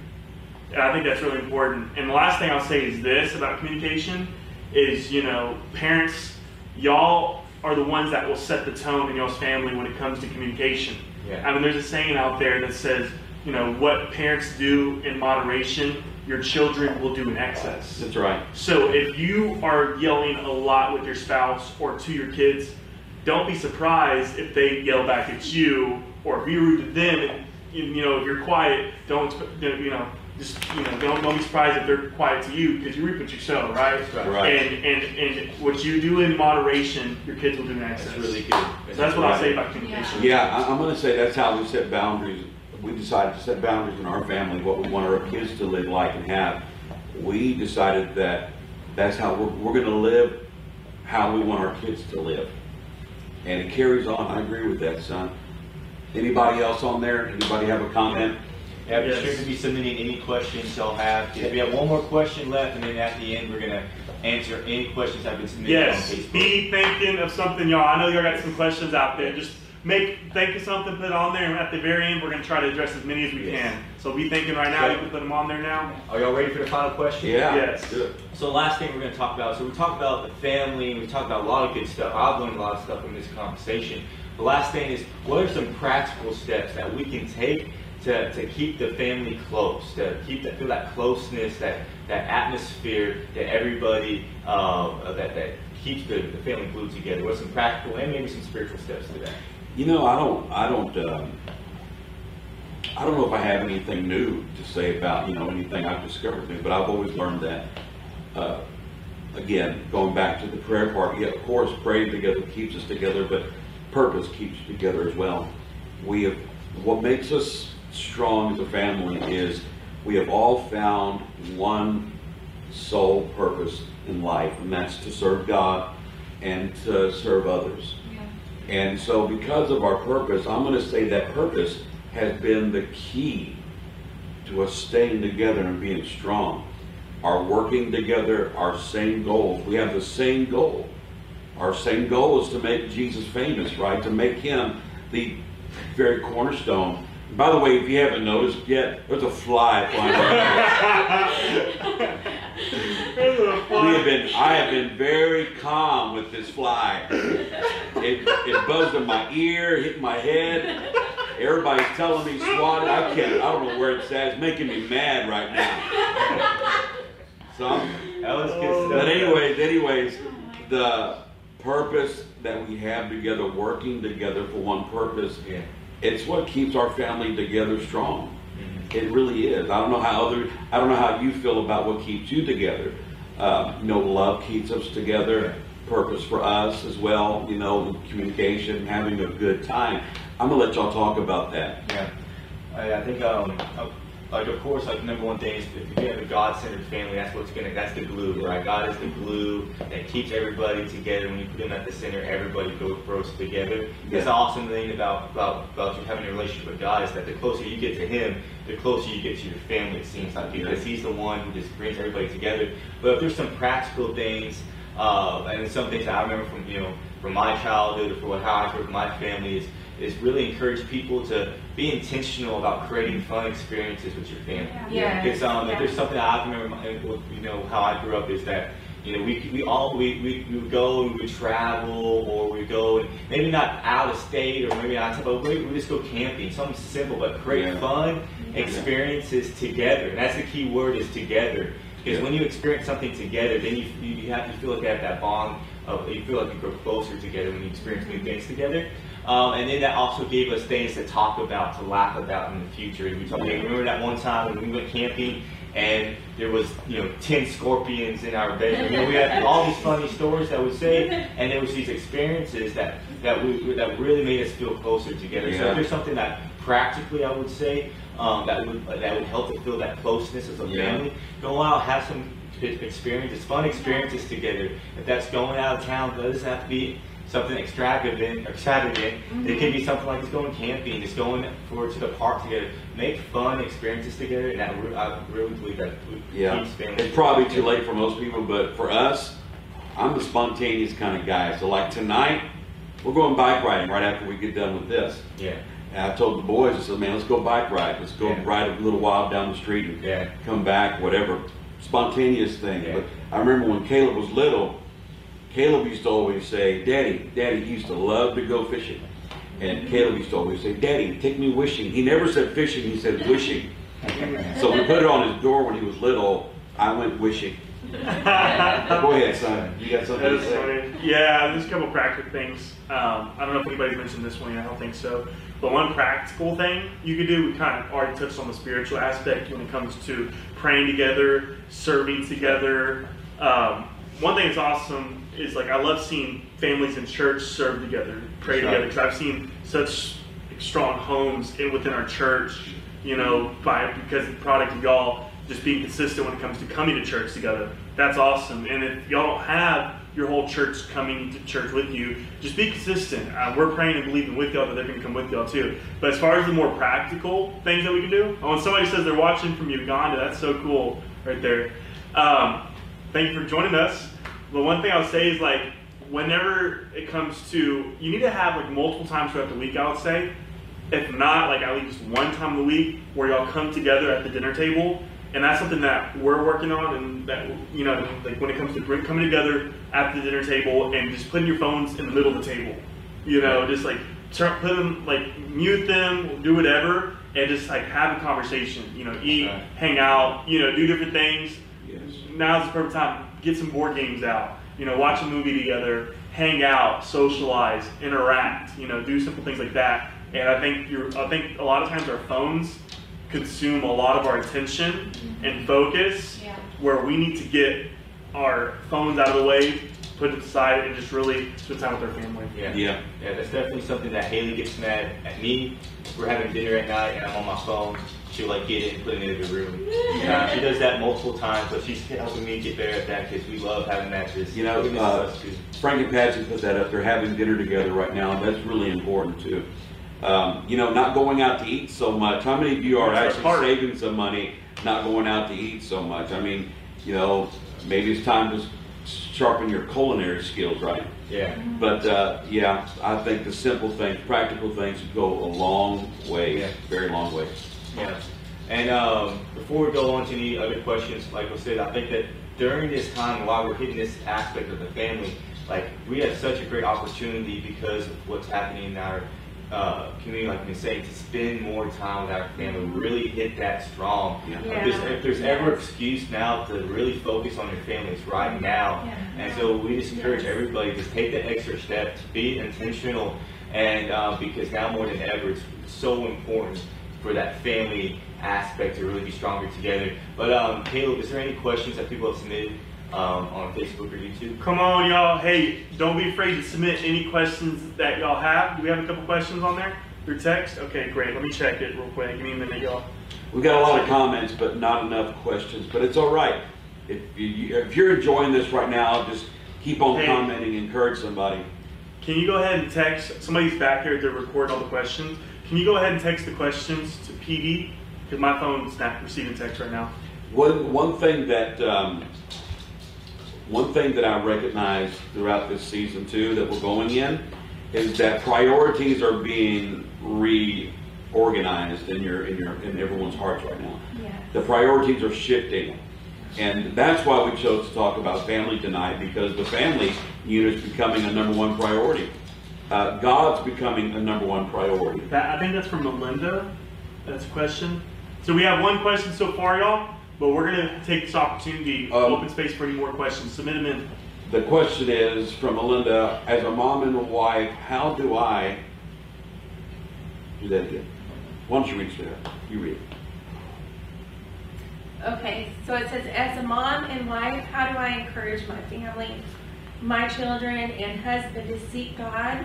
And I think that's really important. And the last thing I'll say is this about communication is, you know, parents, y'all are the ones that will set the tone in y'all's family when it comes to communication. Yeah. I mean, there's a saying out there that says, you know, what parents do in moderation, your children will do in excess. That's right. So if you are yelling a lot with your spouse or to your kids, don't be surprised if they yell back at you, or if you're rude to them, and, you know, if you're quiet, don't, you know, just, you know, don't, don't be surprised if they're quiet to you, because you reap what you sow, right? Right. And, and and what you do in moderation, your kids will do in excess. That's really good. That's, so that's what right. I say about communication. Yeah, yeah, I'm going to say that's how we set boundaries. We decided to set boundaries in our family, what we want our kids to live like and have. We decided that That's how we're, we're going to live, how we want our kids to live. And it carries on. I agree with that, son. Anybody else on there? Anybody have a comment? Yeah, be yes. sure to be submitting any questions y'all have. We have one more question left, and then at the end, we're going to answer any questions that have been submitted. Yes, on Facebook. Be thinking of something, y'all. I know y'all got some questions out there. Just make think of something, put it on there, and at the very end, we're going to try to address as many as we yes. can. So be thinking right now. Okay. You can put them on there now. Are y'all ready for the final question? Yeah. Yes. Good. So the last thing we're going to talk about, so we talked about the family, and we talked about a lot of good stuff. I've learned a lot of stuff in this conversation. The last thing is, what are some practical steps that we can take To, to keep the family close, to keep that, feel that closeness, that, that atmosphere that everybody, uh, that, that keeps the, the family glued together? What are some practical and maybe some spiritual steps to that? You know, I don't, I don't, um, I don't know if I have anything new to say about, you know, anything I've discovered new, but I've always learned that, uh, again, going back to the prayer part, yeah, of course, praying together keeps us together, but purpose keeps us together as well. We have, what makes us strong as a family is we have all found one sole purpose in life, and that's to serve God and to serve others. Yeah. And so because of our purpose, I'm going to say that purpose has been the key to us staying together and being strong. Our working together, our same goals. We have the same goal. Our same goal is to make Jesus famous, right? To make him the very cornerstone. By the way, if you haven't noticed yet, there's a fly flying around. We have been, I have been very calm with this fly. It, it buzzed in my ear, hit my head. Everybody's telling me swat it. I can't, I don't know where it's at. It's making me mad right now. So, that was good stuff. But anyways, anyways, the purpose that we have together, working together for one purpose, yeah. It's what keeps our family together strong. It really is. I don't know how other, I don't know how you feel about what keeps you together. Uh, you know, love keeps us together. Purpose for us as well. You know, communication, having a good time. I'm gonna let y'all talk about that. Yeah, I, I think um, like of course, like number one thing is if you have a God-centered family, that's what's gonna, that's the glue, right? God is the glue that keeps everybody together. When you put them at the center, everybody grows together. Yeah. That's the awesome thing about, about, about you having a relationship with God is that the closer you get to him, the closer you get to your family, it seems like, because he's the one who just brings everybody together. But if there's some practical things, uh, and some things that I remember from, you know, from my childhood, or from how I grew up with my family is, is really encourage people to be intentional about creating fun experiences with your family. Yeah. It's um, yeah. If there's something I remember, you know, how I grew up is that, you know, we we all we we, we would go and we would travel, or we go and maybe not out of state, or maybe out of, but we we just go camping. Something simple, but create yeah. fun experiences together. And that's the key word, is together. Because yeah. when you experience something together, then you you have you feel like you have that bond. Of, you feel like you grow closer together when you experience new things together. Um, and then that also gave us things to talk about, to laugh about in the future. And we talk, hey, remember that one time when we went camping and there was, you know, ten scorpions in our bedroom. You know, we had all these funny stories that we say, and there was these experiences that that we that really made us feel closer together. Yeah. So if there's something that practically, I would say, um, that would that would help to feel that closeness as a yeah. family. Go out, have some experiences, fun experiences together. If that's going out of town, it doesn't have to be something extravagant. Extravagant. Mm-hmm. It can be something like just going camping, just going for to the park together. Make fun experiences together, and that, I really believe that yeah. keeps families together. It's probably too late for most people, but for us, I'm the spontaneous kind of guy. So like tonight, we're going bike riding right after we get done with this. Yeah. And I told the boys, I said, man, let's go bike ride. Let's go yeah. ride a little while down the street and yeah. come back, whatever. Spontaneous thing. Yeah. But I remember when Caleb was little, Caleb used to always say, Daddy, Daddy used to love to go fishing. And Caleb used to always say, Daddy, take me wishing. He never said fishing, he said wishing. So we put it on his door when he was little, I went wishing. Go ahead, son. You got something to say? Yeah, there's a couple practical things. Um, I don't know if anybody's mentioned this one, I don't think so. But one practical thing you could do, we kind of already touched on the spiritual aspect when it comes to praying together, serving together. Um, one thing that's awesome is, like, I love seeing families in church serve together, pray sure. together, because I've seen such strong homes in, within our church, you know, by because of the product of y'all just being consistent when it comes to coming to church together, That's awesome. And if y'all don't have your whole church coming to church with you, just be consistent. Uh, we're praying and believing with y'all that they're going to come with y'all too. But as far as the more practical things that we can do, when somebody says they're watching from Uganda, that's so cool right there. Um, thank you for joining us. The one thing I'll say is, like, whenever it comes to, you need to have like multiple times throughout the week, I would say. If not, like at least one time a week where y'all come together at the dinner table. And that's something that we're working on, and that, you know, like when it comes to bring, coming together at the dinner table and just putting your phones in the middle of the table, you know, just like turn, put them, like mute them, do whatever, and just like have a conversation, you know, eat, okay. hang out, you know, do different things. Yes. Now's the perfect time. Get some board games out, you know, watch a movie together, hang out, socialize, interact, you know, do simple things like that. And I think you're, I think a lot of times our phones consume a lot of our attention mm-hmm. and focus, yeah. where we need to get our phones out of the way, put it aside, and just really spend time with our family. Yeah, yeah, yeah. That's definitely something that Haley gets mad at me. We're having dinner at night, and I'm on my phone. She'll like get it and put it in the room. Yeah. Uh, she does that multiple times, but she's helping me get better at that because we love having matches. You know, uh, Frank and Patsy put that up. They're having dinner together right now, and that's really important too. Um, you know, not going out to eat so much. How many of you are actually saving some money, not going out to eat so much? I mean, you know, maybe it's time to sharpen your culinary skills, right? Yeah. But, uh, yeah, I think the simple things, practical things go a long way, yeah. very long way. Yeah. And um, before we go on to any other questions, like I said, I think that during this time, while we're hitting this aspect of the family, like, we have such a great opportunity because of what's happening in our Uh, community, like we say, to spend more time with our family, really hit that strong. Yeah. Yeah. If, there's, if there's ever an excuse now to really focus on your families right now, yeah. and so we just encourage yes. everybody to take that extra step, to be intentional, and uh, because now more than ever, it's so important for that family aspect to really be stronger together. But um, Caleb, is there any questions that people have submitted Um, on Facebook or YouTube? Come on, y'all. Hey, don't be afraid to submit any questions that y'all have. Do we have a couple questions on there through text? Okay, great. Let me check it real quick. Give me a minute, y'all. We got a lot of comments, but not enough questions. But it's all right. If, you, if you're enjoying this right now, just keep on hey, commenting. Encourage somebody. Can you go ahead and text? Somebody's back here to record all the questions. Can you go ahead and text the questions to P D? Because my phone's not receiving text right now. One, one thing that... Um, One thing that I recognize throughout this season, too, that we're going in, is that priorities are being reorganized in your in your in everyone's hearts right now. Yeah. The priorities are shifting, and that's why we chose to talk about family tonight, because the family unit is becoming a number one priority. Uh, God's becoming a number one priority. That, I think that's from Melinda. That's a question. So we have one question so far, y'all. But we're going to take this opportunity to um, open space for any more questions. Submit them in. The question is from Melinda. As a mom and a wife, how do I do that again? Why don't you read that? You read it. Okay, so it says, as a mom and wife, how do I encourage my family, my children, and husband to seek God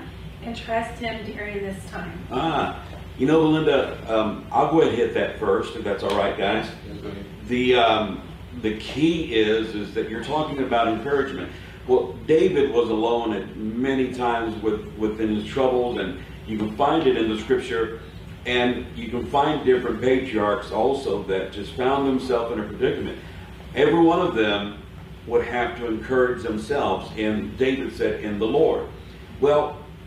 and trust Him during this time? Ah, you know, Melinda, um, I'll go ahead and hit that first, if that's all right, guys. The um, the key is is that you're talking about encouragement. Well, David was alone at many times with within his troubles, and you can find it in the scripture, and you can find different patriarchs also that just found themselves in a predicament. Every one of them would have to encourage themselves, and David said, "In the Lord." Well,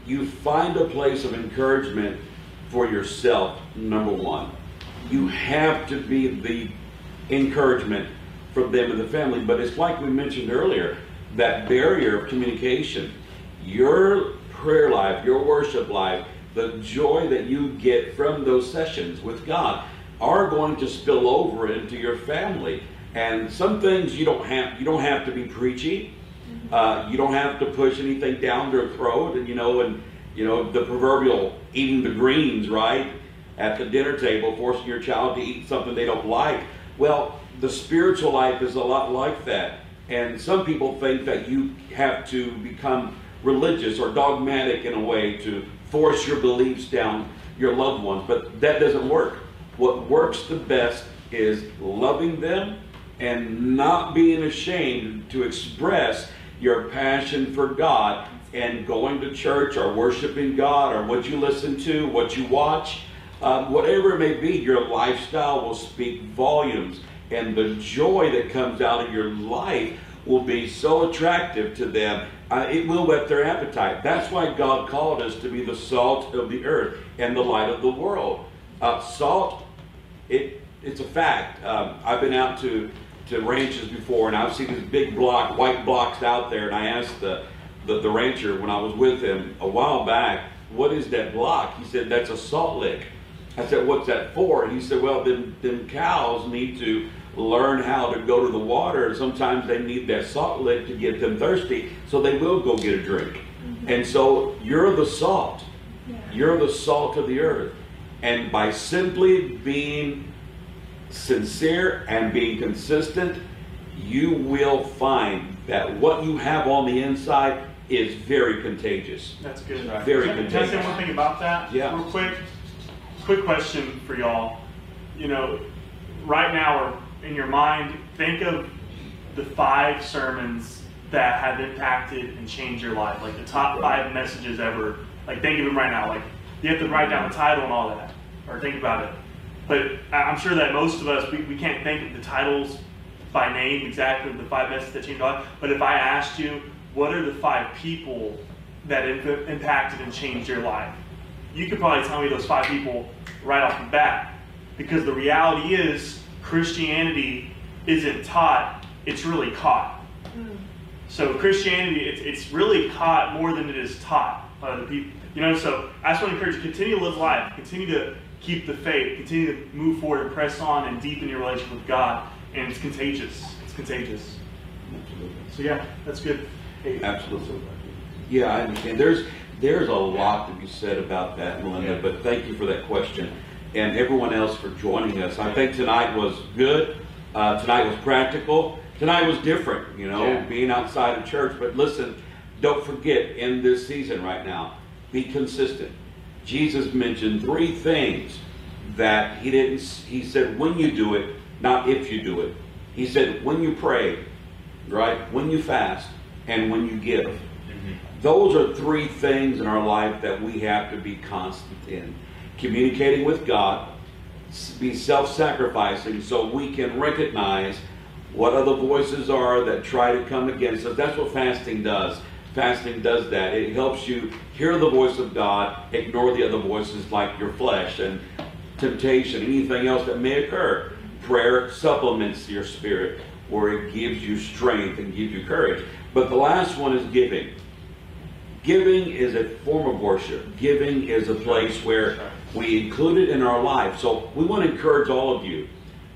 you find a place of encouragement for yourself. Number one, you have to be the encouragement from them and the family, but it's like we mentioned earlier, that barrier of communication, your prayer life, your worship life, the joy that you get from those sessions with God are going to spill over into your family. And some things you don't have, you don't have to be preachy. Uh, you don't have to push anything down their throat, and you know, and you know the proverbial eating the greens, right, at the dinner table, forcing your child to eat something they don't like. Well, the spiritual life is a lot like that. And some people think that you have to become religious or dogmatic in a way to force your beliefs down your loved ones. But that doesn't work. What works the best is loving them and not being ashamed to express your passion for God and going to church or worshiping God or what you listen to, what you watch, uh, whatever it may be, your lifestyle will speak volumes, and the joy that comes out of your life will be so attractive to them. Uh, it will whet their appetite. That's why God called us to be the salt of the earth and the light of the world. Uh, salt, it, it's a fact. Um, I've been out to, to ranches before, and I've seen these big block, white blocks out there, and I asked the, the, the rancher when I was with him a while back, what is that block? He said, that's a salt lick. I said, what's that for? And he said, well, them, them cows need to learn how to go to the water. Sometimes they need that salt lick to get them thirsty, so they will go get a drink. Mm-hmm. And so you're the salt. Yeah. You're the salt of the earth. And by simply being sincere and being consistent, you will find that what you have on the inside is very contagious. That's good. Right? Very can, contagious. Can I say one thing about that? Yeah. Real quick. Quick question for y'all. You know, right now, or in your mind, think of the five sermons that have impacted and changed your life, like the top five messages ever. Like, think of them right now. Like, you have to write down the title and all that, or think about it. But I'm sure that most of us, we, we can't think of the titles by name exactly, the five messages that changed your life. But if I asked you, what are the five people that imp- impacted and changed your life? You could probably tell me those five people right off the bat. Because the reality is, Christianity isn't taught, it's really caught. Mm. So Christianity, it's, it's really caught more than it is taught by other people. You know, so I just want to encourage you, continue to live life, continue to keep the faith, continue to move forward and press on and deepen your relationship with God. And it's contagious. It's contagious. Absolutely. So yeah, that's good. Hey, absolutely. Yeah, I understand. There's, there's a lot to be said about that, Melinda, yeah. But thank you for that question. And everyone else for joining us. I think tonight was good. Uh, tonight was practical. Tonight was different, you know, yeah. Being outside of church. But listen, don't forget, in this season right now, be consistent. Jesus mentioned three things that he didn't, he said, when you do it, not if you do it. He said, when you pray, right? When you fast, and when you give. Mm-hmm. Those are three things in our life that we have to be constant in. Communicating with God, be self-sacrificing so we can recognize what other voices are that try to come against us. That's what fasting does. Fasting does that. It helps you hear the voice of God, ignore the other voices like your flesh and temptation, anything else that may occur. Prayer supplements your spirit, or it gives you strength and gives you courage. But the last one is giving. Giving is a form of worship. Giving is a place where we include it in our life. So we want to encourage all of you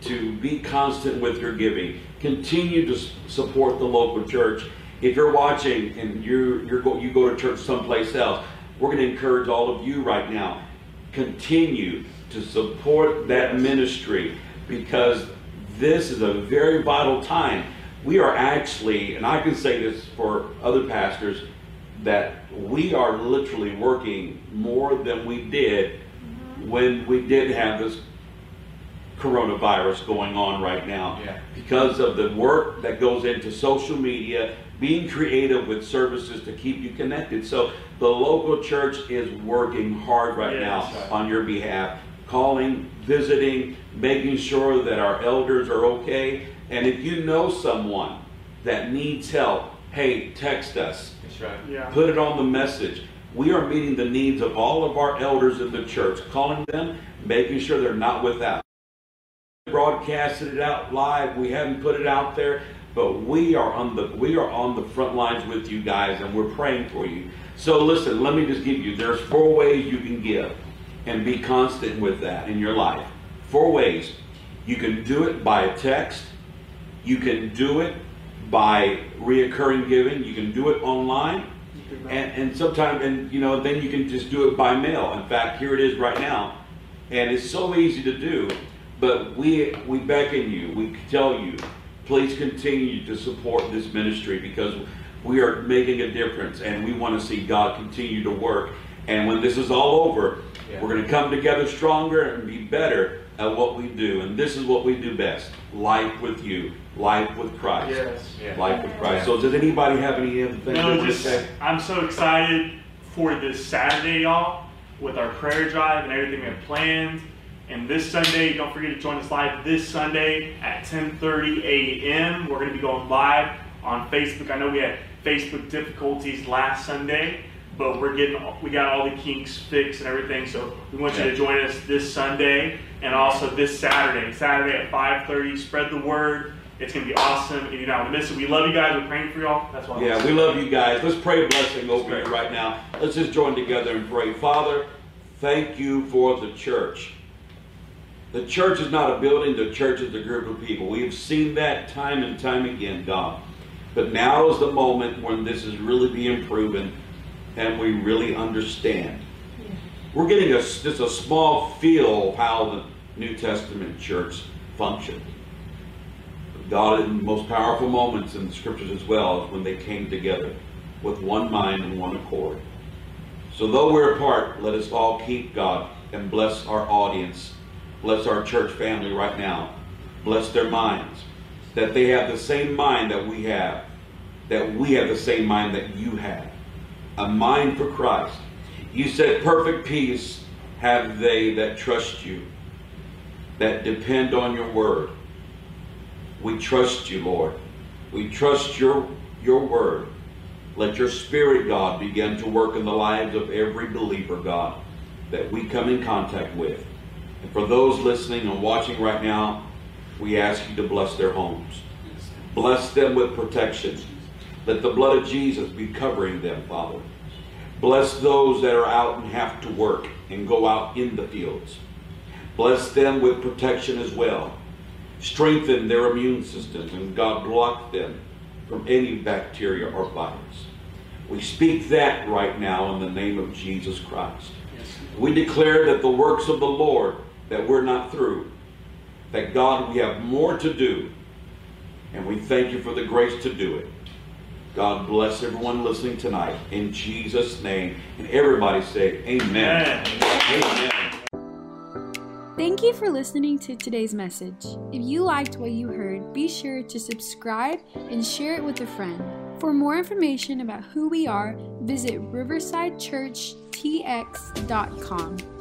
to be constant with your giving. Continue to support the local church. If you're watching and you're, you're go, you go to church someplace else, we're going to encourage all of you right now. Continue to support that ministry, because this is a very vital time. We are actually, and I can say this for other pastors, that we are literally working more than we did when we did have this coronavirus going on right now. Yeah. Because of the work that goes into social media, being creative with services to keep you connected. So the local church is working hard right yeah, now right. on your behalf, calling, visiting, making sure that our elders are okay. And if you know someone that needs help, hey, text us. That's right. Yeah. Put it on the message. We are meeting the needs of all of our elders in the church, calling them, making sure they're not without. We broadcasted it out live. We haven't put it out there, but we are on the we are on the front lines with you guys, and we're praying for you. So listen, let me just give you. There's four ways you can give, and be constant with that in your life. Four ways. You can do it by a text. You can do it by reoccurring giving. You can do it online, and, and sometimes, and you know, then you can just do it by mail. In fact, here it is right now, and it's so easy to do. But we we beckon you, we tell you, please continue to support this ministry, because we are making a difference, and we want to see God continue to work. And when this is all over, Yeah. We're going to come together stronger and be better at what we do. And this is what we do best. Life with you. Life with Christ. Yes. Yeah. Life with Christ. Yeah. So does anybody have any other things no, to just, say? I'm so excited for this Saturday, y'all, with our prayer drive and everything we have planned. And this Sunday, don't forget to join us live this Sunday at ten thirty a m We're going to be going live on Facebook. I know we had Facebook difficulties last Sunday, but we're getting we got all the kinks fixed and everything. So we want you to join us this Sunday and also this Saturday. Saturday at five thirty, spread the word. It's going to be awesome. If you don't miss it, we love you guys. We're praying for y'all. That's why. Yeah, we love you guys. Let's pray a blessing over you right now. Let's just join together and pray. Father, thank you for the church. The church is not a building. The church is a group of people. We have seen that time and time again, God. But now is the moment when this is really being proven and we really understand. Yeah. We're getting a, just a small feel of how the New Testament church functioned. God, in the most powerful moments in the scriptures as well, is when they came together with one mind and one accord. So though we're apart, let us all keep God and bless our audience. Bless our church family right now. Bless their minds. That they have the same mind that we have. That we have the same mind that you have. A mind for Christ. You said perfect peace have they that trust you, that depend on your word. We trust you, Lord. We trust your, your word. Let your spirit, God, begin to work in the lives of every believer, God, that we come in contact with. And for those listening and watching right now, we ask you to bless their homes. Bless them with protection. Let the blood of Jesus be covering them, Father. Bless those that are out and have to work and go out in the fields. Bless them with protection as well. Strengthen their immune systems, and God block them from any bacteria or virus. We speak that right now in the name of Jesus Christ. We declare that the works of the Lord, that we're not through. That God, we have more to do, and we thank you for the grace to do it. God bless everyone listening tonight in Jesus' name. And everybody say amen. Amen. Amen. Thank you for listening to today's message. If you liked what you heard, be sure to subscribe and share it with a friend. For more information about who we are, visit riverside church dot com.